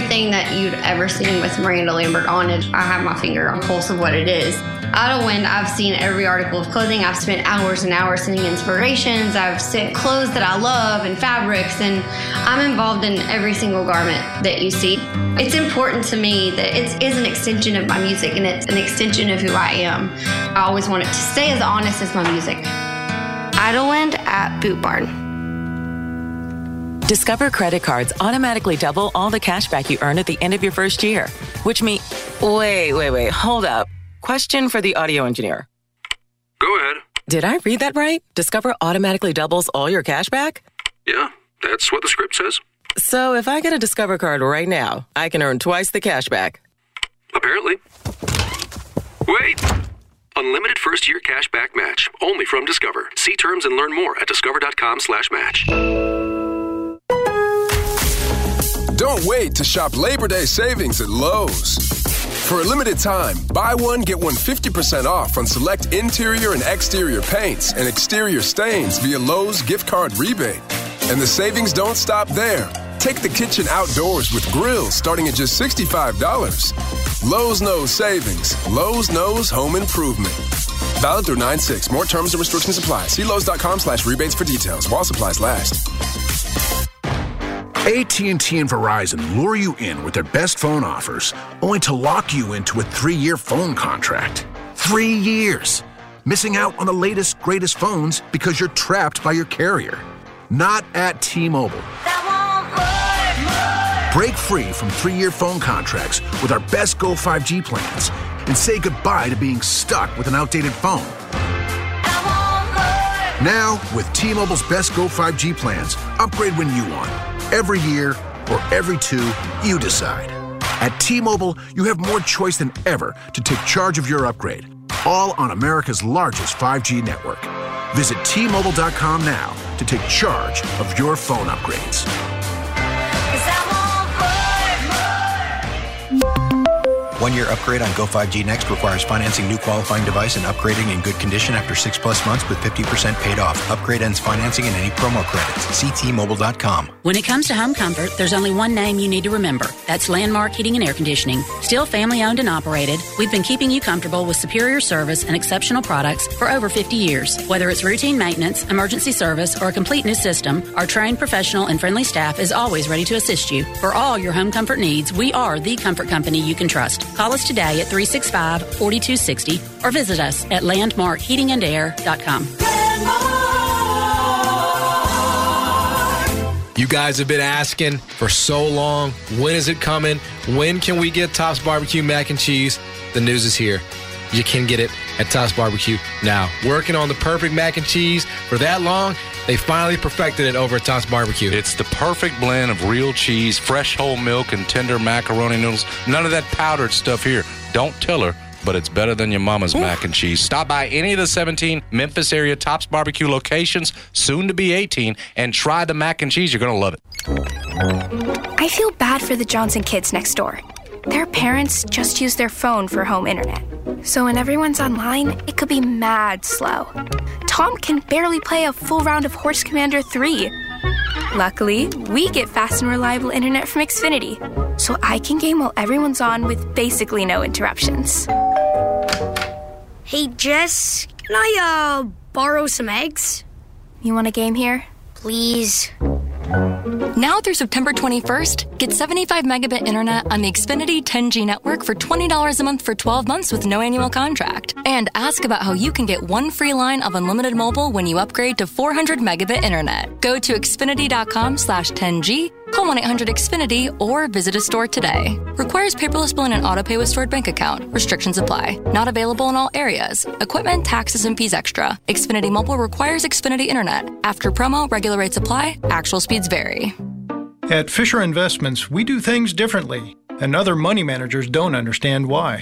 Everything that you'd ever seen with Miranda Lambert on it, I have my finger on the pulse of what it is. Idle Wind, I've seen every article of clothing. I've spent hours and hours sending inspirations. I've sent clothes that I love and fabrics, and I'm involved in every single garment that you see. It's important to me that it is an extension of my music, and it's an extension of who I am. I always want it to stay as honest as my music. Idle Wind at Boot Barn. Discover credit cards automatically double all the cash back you earn at the end of your first year, which means... Wait, hold up. Question for the audio engineer. Go ahead. Did I read that right? Discover automatically doubles all your cash back? Yeah, that's what the script says. So if I get a Discover card right now, I can earn twice the cash back? Apparently. Wait! Unlimited first-year cash back match, only from Discover. See terms and learn more at discover.com/match. Don't wait to shop Labor Day savings at Lowe's. For a limited time, buy one, get one 50% off on select interior and exterior paints and exterior stains via Lowe's gift card rebate. And the savings don't stop there. Take the kitchen outdoors with grills starting at just $65. Lowe's knows savings. Lowe's knows home improvement. Valid through 9/6. More terms and restrictions apply. See Lowes.com/rebates for details while supplies last. AT&T and Verizon lure you in with their best phone offers, only to lock you into a 3-year phone contract. 3 years! Missing out on the latest, greatest phones because you're trapped by your carrier. Not at T-Mobile. Break free from 3-year phone contracts with our best Go 5G plans and say goodbye to being stuck with an outdated phone. Now, with T-Mobile's best Go 5G plans, upgrade when you want. Every year, or every 2, you decide. At T-Mobile, you have more choice than ever to take charge of your upgrade, all on America's largest 5G network. Visit T-Mobile.com now to take charge of your phone upgrades. One-year upgrade on Go 5G Next requires financing new qualifying device and upgrading in good condition after 6-plus months with 50% paid off. Upgrade ends financing and any promo credits. See T-Mobile.com. When it comes to home comfort, there's only one name you need to remember. That's Landmark Heating and Air Conditioning. Still family-owned and operated, we've been keeping you comfortable with superior service and exceptional products for over 50 years. Whether it's routine maintenance, emergency service, or a complete new system, our trained professional and friendly staff is always ready to assist you. For all your home comfort needs, we are the comfort company you can trust. Call us today at 365-4260 or visit us at landmarkheatingandair.com. You guys have been asking for so long, when is it coming? When can we get Topps Barbecue Mac and Cheese? The news is here. You can get it at Topps Barbecue now. Working on the perfect mac and cheese for that long, they finally perfected it over at Topps Barbecue. It's the perfect blend of real cheese, fresh whole milk, and tender macaroni noodles. None of that powdered stuff here. Don't tell her, but it's better than your mama's mac and cheese. Stop by any of the 17 Memphis area Topps Barbecue locations, soon to be 18, and try the mac and cheese. You're going to love it. I feel bad for the Johnson kids next door. Their parents just use their phone for home internet. So when everyone's online, it could be mad slow. Tom can barely play a full round of Horse Commander 3. Luckily, we get fast and reliable internet from Xfinity, so I can game while everyone's on with basically no interruptions. Hey, Jess, can I, borrow some eggs? You want a game here? Please. Now through September 21st, get 75 megabit internet on the Xfinity 10G network for $20 a month for 12 months with no annual contract. And ask about how you can get one free line of unlimited mobile when you upgrade to 400 megabit internet. Go to Xfinity.com/10G, call 1-800-XFINITY, or visit a store today. Requires paperless billing and auto pay with stored bank account. Restrictions apply. Not available in all areas. Equipment, taxes, and fees extra. Xfinity Mobile requires Xfinity internet. After promo, regular rates apply. Actual speeds vary. At Fisher Investments, we do things differently, and other money managers don't understand why.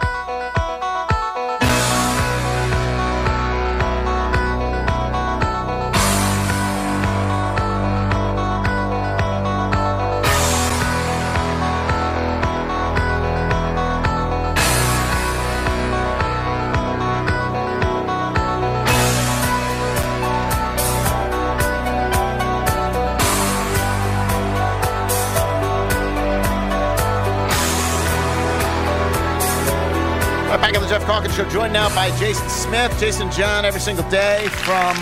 Show, joined now by Jason Smith. Jason John every single day from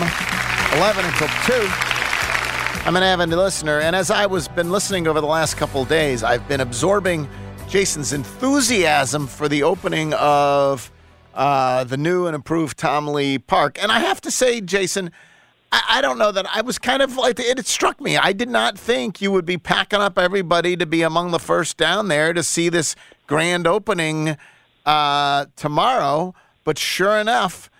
11 until 2. I'm an avid listener, and as I was been listening over the last couple of days, I've been absorbing Jason's enthusiasm for the opening of the new and improved Tom Lee Park. And I have to say, Jason, I don't know that I was kind of like, it struck me. I did not think you would be packing up everybody to be among the first down there to see this grand opening tomorrow, but sure enough,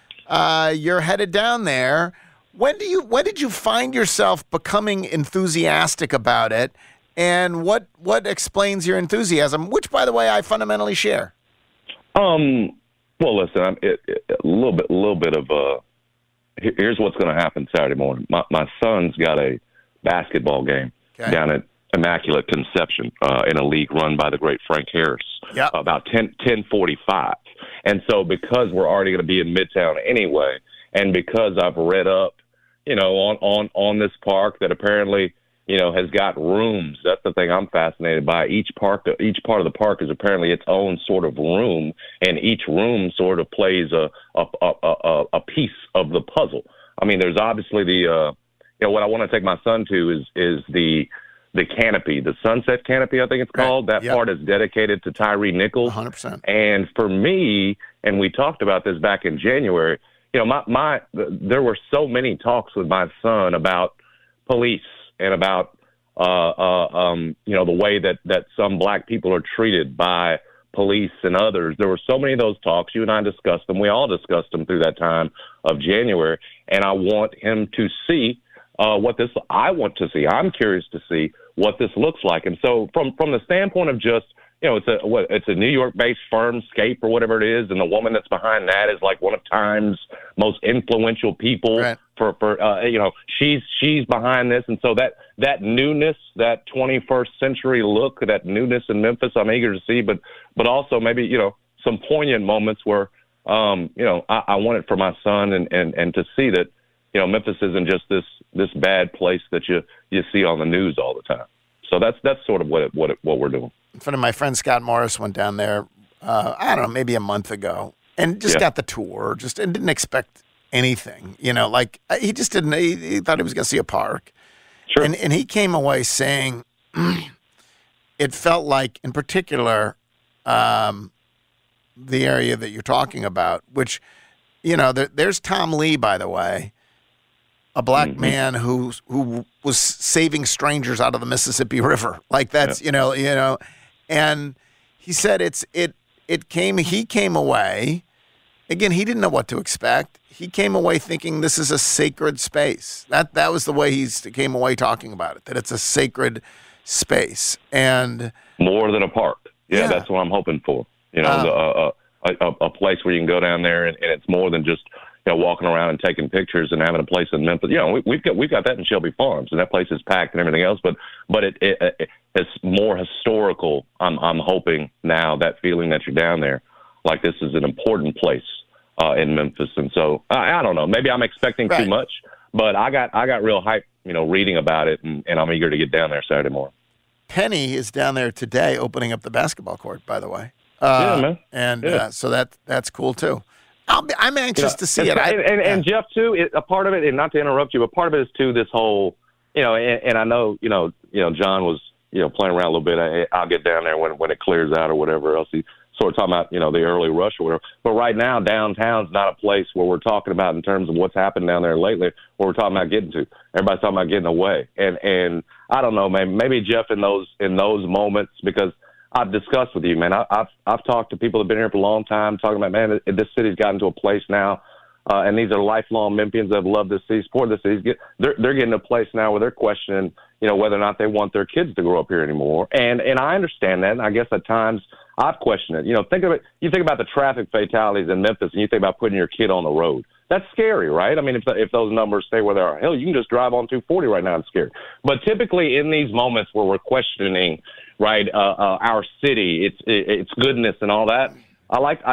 you're headed down there. When did you find yourself becoming enthusiastic about it? and what explains your enthusiasm, which, by the way, I fundamentally share? Well, listen, a little bit of here's what's going to happen Saturday morning. My son's got a basketball game down at Immaculate Conception in a league run by the great Frank Harris, about 10:45. And so because we're already going to be in Midtown anyway, and because I've read up, you know, on this park that apparently, you know, has got rooms. That's the thing I'm fascinated by. Each part of the park is apparently its own sort of room, and each room sort of plays a piece of the puzzle. I mean, there's obviously the you know, what I want to take my son to is the canopy, the sunset canopy, I think it's called. That part is dedicated to Tyree Nichols. 100%. And for me, and we talked about this back in January, you know, my there were so many talks with my son about police and about, you know, the way that some black people are treated by police and others. There were so many of those talks. You and I discussed them. We all discussed them through that time of January. And I want him to see I'm curious to see what this looks like. And so from the standpoint of just, you know, it's a New York-based firmscape or whatever it is, and the woman that's behind that is like one of Time's most influential people. Right. For you know, she's behind this, and so that newness, that 21st century look, that newness in Memphis, I'm eager to see, but also maybe, you know, some poignant moments where you know, I want it for my son and to see that, you know, Memphis isn't just this bad place that you see on the news all the time. So that's sort of what we're doing. In front of my friend Scott Morris went down there, I don't know, maybe a month ago, and just got the tour, and didn't expect anything. You know, like he just didn't. He thought he was going to see a park, sure. And he came away saying it felt like, in particular, the area that you're talking about, which, you know, there's Tom Lee, by the way. A black man who was saving strangers out of the Mississippi River, like that's you know, and he said he came away, again, he didn't know what to expect. He came away thinking this is a sacred space. That was the way he came away talking about it, that it's a sacred space and more than a park. Yeah, that's what I'm hoping for. You know, a place where you can go down there and it's more than just, you know, walking around and taking pictures and having a place in Memphis. You know, we've got that in Shelby Farms, and that place is packed and everything else. But it's more historical. I'm hoping now, that feeling that you're down there, like this is an important place in Memphis. And so I don't know. Maybe I'm expecting too much, but I got real hype, you know, reading about it, and I'm eager to get down there Saturday morning. Penny is down there today, opening up the basketball court. By the way, man. And so that's cool too. I'm anxious to see it. And Jeff, too, a part of it, and not to interrupt you, but part of it is, too, this whole, you know, and I know, you know, John was, you know, playing around a little bit. I'll get down there when it clears out or whatever else. He's sort of talking about, you know, the early rush or whatever. But right now, downtown's not a place where we're talking about in terms of what's happened down there lately, where we're talking about getting to. Everybody's talking about getting away. And I don't know, man, maybe Jeff in those moments, because I've discussed with you, man. I've talked to people that have been here for a long time, talking about, man, this city's gotten to a place now, and these are lifelong Memphians that have loved this city, supported this city. They're getting to a place now where they're questioning, you know, whether or not they want their kids to grow up here anymore. And I understand that, and I guess at times I've questioned it. You know, think of it. You think about the traffic fatalities in Memphis, and you think about putting your kid on the road. That's scary, right? I mean, if those numbers stay where they are, hell, you can just drive on 240 right now. I'm scared. But typically in these moments where we're questioning, right, our city, its goodness and all that, I like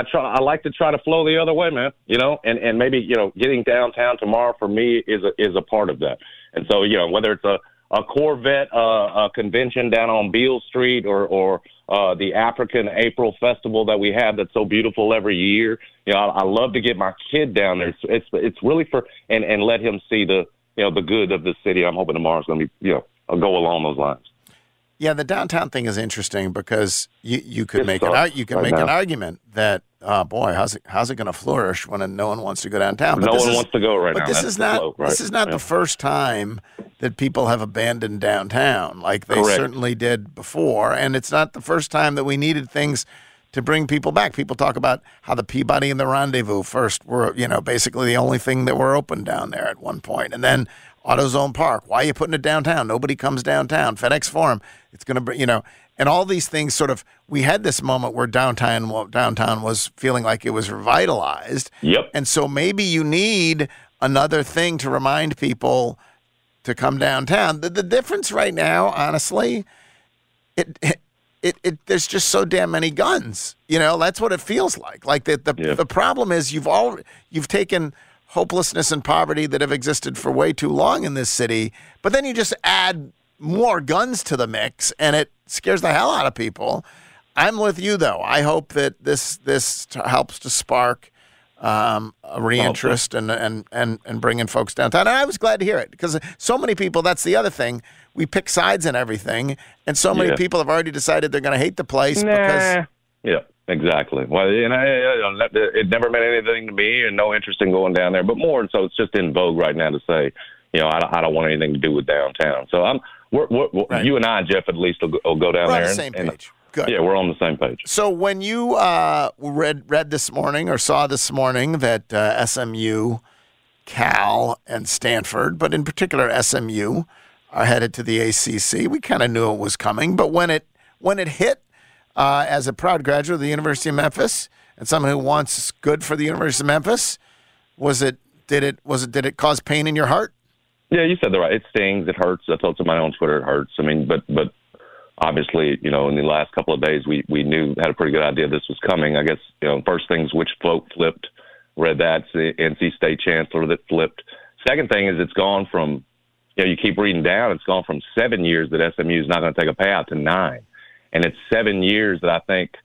to try to flow the other way, man. You know, and maybe, you know, getting downtown tomorrow for me is a part of that. And so, you know, whether it's a Corvette a convention down on Beale Street or the African April Festival that we have that's so beautiful every year. You know, I love to get my kid down there. It's really for and let him see the, you know, the good of the city. I'm hoping tomorrow's going to be, you know, I'll go along those lines. Yeah, the downtown thing is interesting because you could make an argument that, oh boy, how's it going to flourish when no one wants to go downtown? But no one wants to go right now. But this is not the first time that people have abandoned downtown, like they certainly did before, and it's not the first time that we needed things to bring people back. People talk about how the Peabody and the Rendezvous first were, you know, basically the only thing that were open down there at one point, and then AutoZone Park. Why are you putting it downtown? Nobody comes downtown. FedEx Forum. It's going to, and all these things sort of, we had this moment where downtown was feeling like it was revitalized. Yep. And so maybe you need another thing to remind people to come downtown. The difference right now, honestly, there's just so damn many guns. That's what it feels like. The problem is you've taken hopelessness and poverty that have existed for way too long in this city, but then you just add more guns to the mix, and it scares the hell out of people. I'm with you, though. I hope that this helps to spark a reinterest and bringing folks downtown. And I was glad to hear it, because so many people, that's the other thing, we pick sides in everything, and so many people have already decided they're going to hate the place because... Yeah, exactly. Well, it never meant anything to me, and no interest in going down there, but more so it's just in vogue right now to say, I don't want anything to do with downtown. So you and I, Jeff, at least will go down there. We're on the same page. Good. Yeah, we're on the same page. So when you read this morning or saw this morning that SMU, Cal, and Stanford, but in particular SMU, are headed to the ACC, we kind of knew it was coming. But when it hit, as a proud graduate of the University of Memphis and someone who wants good for the University of Memphis, did it cause pain in your heart? Yeah, you said that right. It stings. It hurts. I told somebody on Twitter it hurts. I mean, but. Obviously, in the last couple of days, we knew, had a pretty good idea this was coming. I guess, first thing is which float flipped. Read that. It's the NC State chancellor that flipped. Second thing is it's gone from, you keep reading down, it's gone from 7 years that SMU is not going to take a payout to 9. And it's 7 years that I think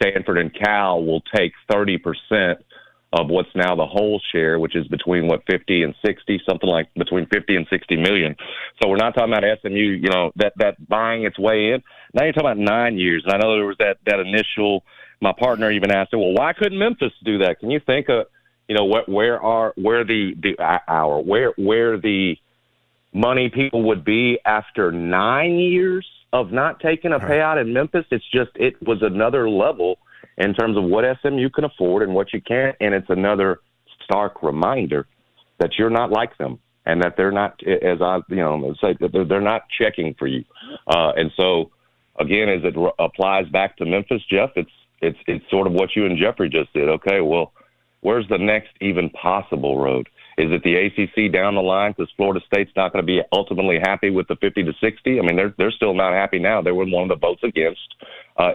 Stanford and Cal will take 30% of what's now the whole share, which is between 50 and 60, something like between 50 and 60 million. So we're not talking about SMU, that buying its way in. Now you're talking about 9 years. And I know there was that initial, my partner even asked, well, why couldn't Memphis do that? Can you think of, where the money people would be after 9 years of not taking a payout in Memphis? It's just, it was another level in terms of what SMU can afford and what you can't, and it's another stark reminder that you're not like them and that they're not, as I say, they're not checking for you. And so, again, as it applies back to Memphis, Jeff, it's sort of what you and Jeffrey just did. Okay, well, where's the next even possible road? Is it the ACC down the line because Florida State's not going to be ultimately happy with the 50 to 60? I mean, they're still not happy now. They were one of the votes against.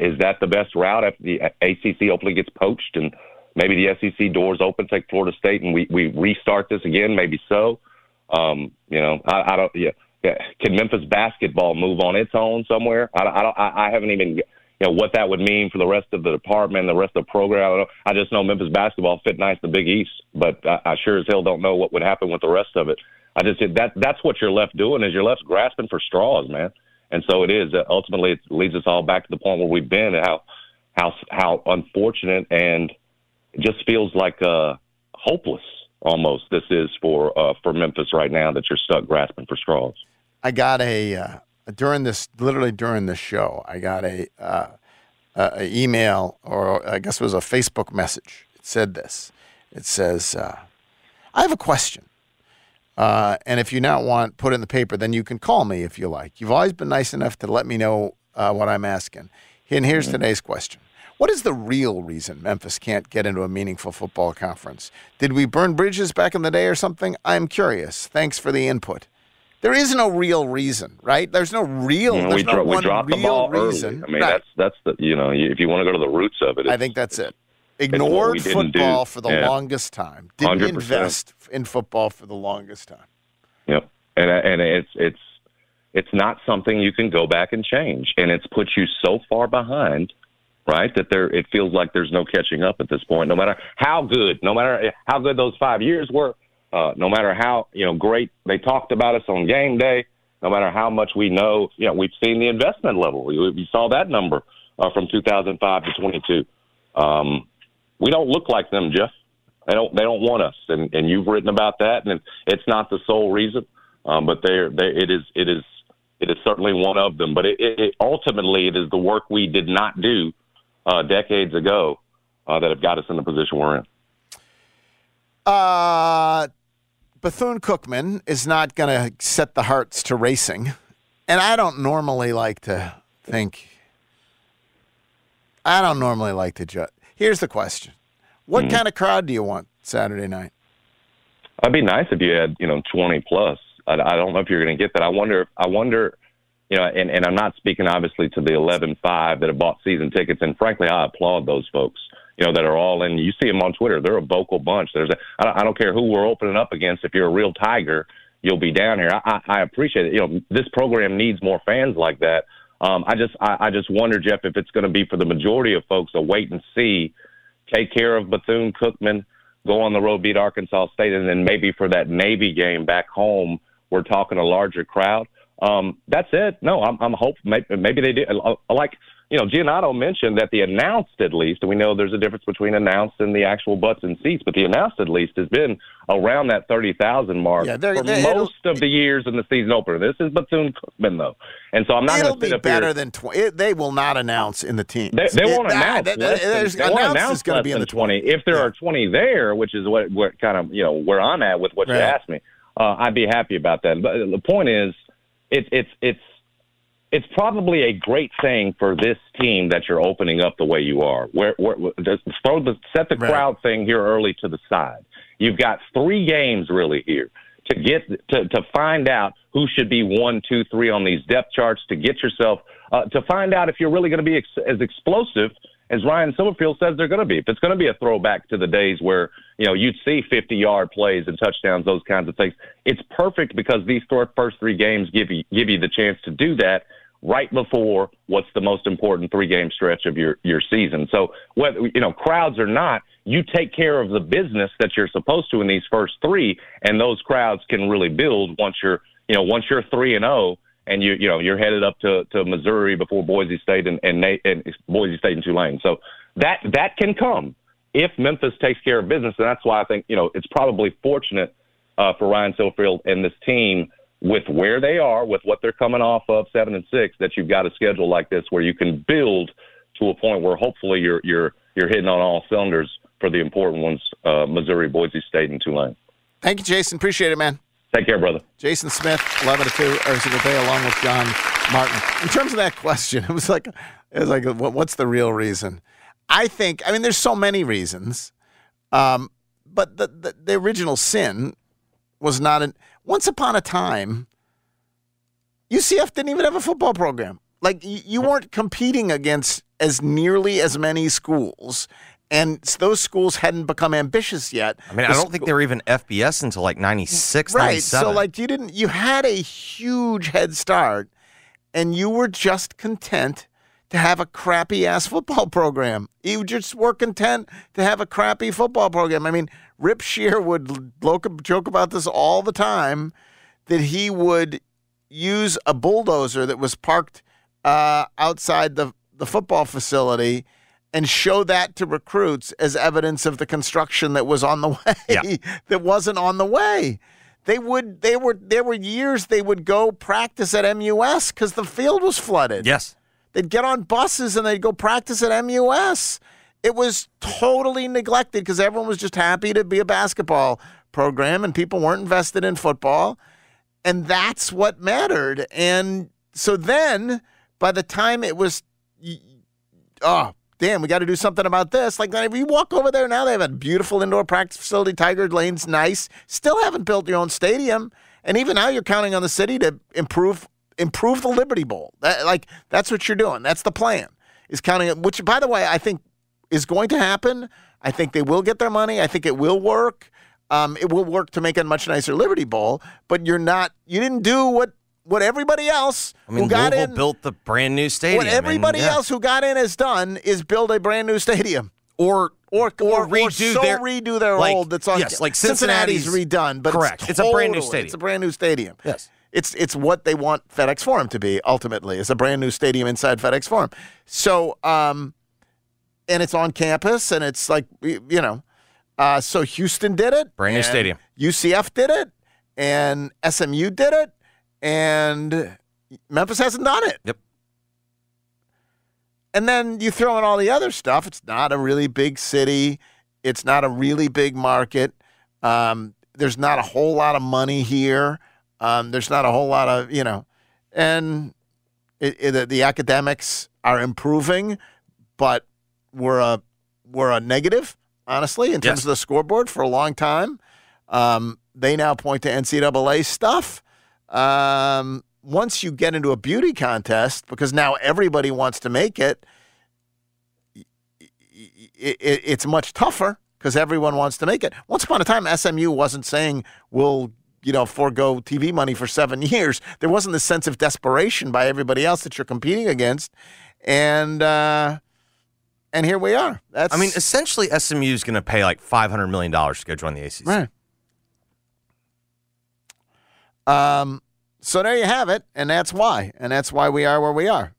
Is that the best route after the ACC hopefully gets poached and maybe the SEC doors open, take Florida State, and we restart this again? Maybe so. I don't. Yeah, can Memphis basketball move on its own somewhere? I haven't even. What that would mean for the rest of the department, the rest of the program. I just know Memphis basketball fit nice in the Big East, but I sure as hell don't know what would happen with the rest of it. I just said that's what you're left doing is you're left grasping for straws, man. And so it is. Ultimately, it leads us all back to the point where we've been and how unfortunate, and it just feels like hopeless almost this is for Memphis right now that you're stuck grasping for straws. I got a during this show, I got a email, or I guess it was a Facebook message. It said this. It says, I have a question. And if you now want put in the paper, then you can call me if you like. You've always been nice enough to let me know what I'm asking. And here's today's question. What is the real reason Memphis can't get into a meaningful football conference? Did we burn bridges back in the day or something? I'm curious. Thanks for the input. There is no real reason, right? There's no real. We dropped the ball reason. Early. I mean, right. That's the if you want to go to the roots of it, I think that's it. Ignored football for the longest time. Didn't 100%. Invest in football for the longest time. Yep, and it's not something you can go back and change, and it's put you so far behind, right? That it feels like there's no catching up at this point. No matter how good those 5 years were. No matter how great they talked about us on game day, no matter how much we know, we've seen the investment level. We saw that number from 2005 to 22. We don't look like them, Jeff. They don't want us, and you've written about that. And it's not the sole reason, but it is certainly one of them. But it ultimately is the work we did not do decades ago that have got us in the position we're in. Bethune-Cookman is not going to set the hearts to racing. And I don't normally like to think. I don't normally like to judge. Here's the question. What kind of crowd do you want Saturday night? It'd be nice if you had, 20 plus. I don't know if you're going to get that. I wonder, and I'm not speaking obviously to the 11,500 that have bought season tickets. And frankly, I applaud those folks, that are all in. You see them on Twitter. They're a vocal bunch. I don't care who we're opening up against. If you're a real Tiger, you'll be down here. I appreciate it. This program needs more fans like that. I just wonder, Jeff, if it's going to be for the majority of folks a wait and see, take care of Bethune-Cookman, go on the road, beat Arkansas State, and then maybe for that Navy game back home, we're talking a larger crowd. That's it. No, I'm hopeful. Maybe they do. Giannotto mentioned that the announced, at least, and we know there's a difference between announced and the actual butts and seats, but the announced, at least, has been around that 30,000 mark for most of the years in the season opener. This is Bethune-Cookman, though. And so I'm not going to sit up here. It'll be better than 20. They will not announce in the team. They won't announce. They won't announce going to be in the 20. If there are 20 there, which is what kind of, where I'm at with what you asked me, I'd be happy about that. But the point is, it's probably a great thing for this team that you're opening up the way you are. Set the crowd thing here early to the side. You've got three games really here to get to find out who should be 1, 2, 3 on these depth charts, to get yourself to find out if you're really going to be as explosive as Ryan Silverfield says they're going to be. If it's going to be a throwback to the days where you'd see 50-yard plays and touchdowns, those kinds of things, it's perfect because these first three games give you the chance to do that right before what's the most important three-game stretch of your season. So whether crowds or not, you take care of the business that you're supposed to in these first three, and those crowds can really build once you're 3-0. And you're headed up to Missouri before Boise State and Boise State and Tulane. So that can come if Memphis takes care of business, and that's why I think it's probably fortunate for Ryan Silverfield and this team with where they are, with what they're coming off of 7-6, that you've got a schedule like this where you can build to a point where hopefully you're hitting on all cylinders for the important ones: Missouri, Boise State, and Tulane. Thank you, Jason. Appreciate it, man. Take care, brother. Jason Smith, 11 to 2, every single day, along with John Martin. In terms of that question, it was like, what's the real reason? I mean, there's so many reasons, but the original sin was not once upon a time, UCF didn't even have a football program. Like, you weren't competing against as nearly as many schools. And those schools hadn't become ambitious yet. I mean, I don't think they were even FBS until like 96, right, 97. So you had a huge head start, and you were just content to have a crappy-ass football program. You just were content to have a crappy football program. I mean, Rip Shear would joke about this all the time, that he would use a bulldozer that was parked outside the football facility and show that to recruits as evidence of the construction that was on the way, that wasn't on the way. There were years they would go practice at MUS because the field was flooded. Yes. They'd get on buses and they'd go practice at MUS. It was totally neglected because everyone was just happy to be a basketball program and people weren't invested in football. And that's what mattered. And so then by the time it was, damn, we got to do something about this. Like, if you walk over there now, they have a beautiful indoor practice facility. Tiger Lane's nice. Still haven't built your own stadium. And even now you're counting on the city to improve the Liberty Bowl. That's what you're doing. That's the plan, is counting it, which, by the way, I think is going to happen. I think they will get their money. I think it will work. It will work to make a much nicer Liberty Bowl, but you didn't do what everybody else who got Louisville in built the brand new stadium. What everybody else who got in has done is build a brand new stadium, or redo their old. That's on. Yes, like Cincinnati's redone, but correct. It's a brand new stadium. It's a brand new stadium. Yes, it's what they want FedEx Forum to be ultimately. It's a brand new stadium inside FedEx Forum. So, and it's on campus, and it's like so Houston did it, brand new stadium. UCF did it, and SMU did it. And Memphis hasn't done it. Yep. And then you throw in all the other stuff. It's not a really big city. It's not a really big market. There's not a whole lot of money here. There's not a whole lot of, you know, and the academics are improving, but we're a negative, honestly, in terms of the scoreboard for a long time. They now point to NCAA stuff. Once you get into a beauty contest, because now everybody wants to make it, it's much tougher because everyone wants to make it. Once upon a time, SMU wasn't saying we'll, you know, forego TV money for 7 years. There wasn't this sense of desperation by everybody else that you're competing against. And here we are. I mean, essentially, SMU is going to pay like $500 million to go join the ACC. Right. So there you have it, and that's why we are where we are.